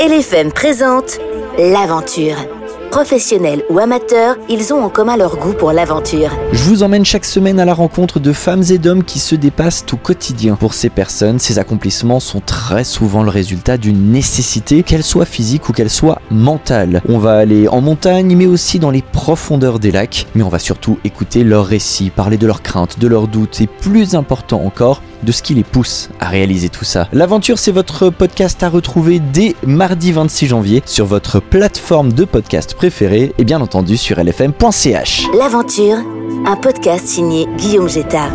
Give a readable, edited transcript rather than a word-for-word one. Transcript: LFM présente L'Aventure. Professionnels ou amateurs, ils ont en commun leur goût pour l'aventure. Je vous emmène chaque semaine à la rencontre de femmes et d'hommes qui se dépassent au quotidien. Pour ces personnes, ces accomplissements sont très souvent le résultat d'une nécessité, qu'elle soit physique ou qu'elle soit mentale. On va aller en montagne, mais aussi dans les profondeurs des lacs. Mais on va surtout écouter leurs récits, parler de leurs craintes, de leurs doutes et plus important encore, de ce qui les pousse à réaliser tout ça. L'Aventure, c'est votre podcast à retrouver dès mardi 26 janvier sur votre plateforme de podcast préférée et bien entendu sur lfm.ch. L'Aventure, un podcast signé Guillaume Gétaz.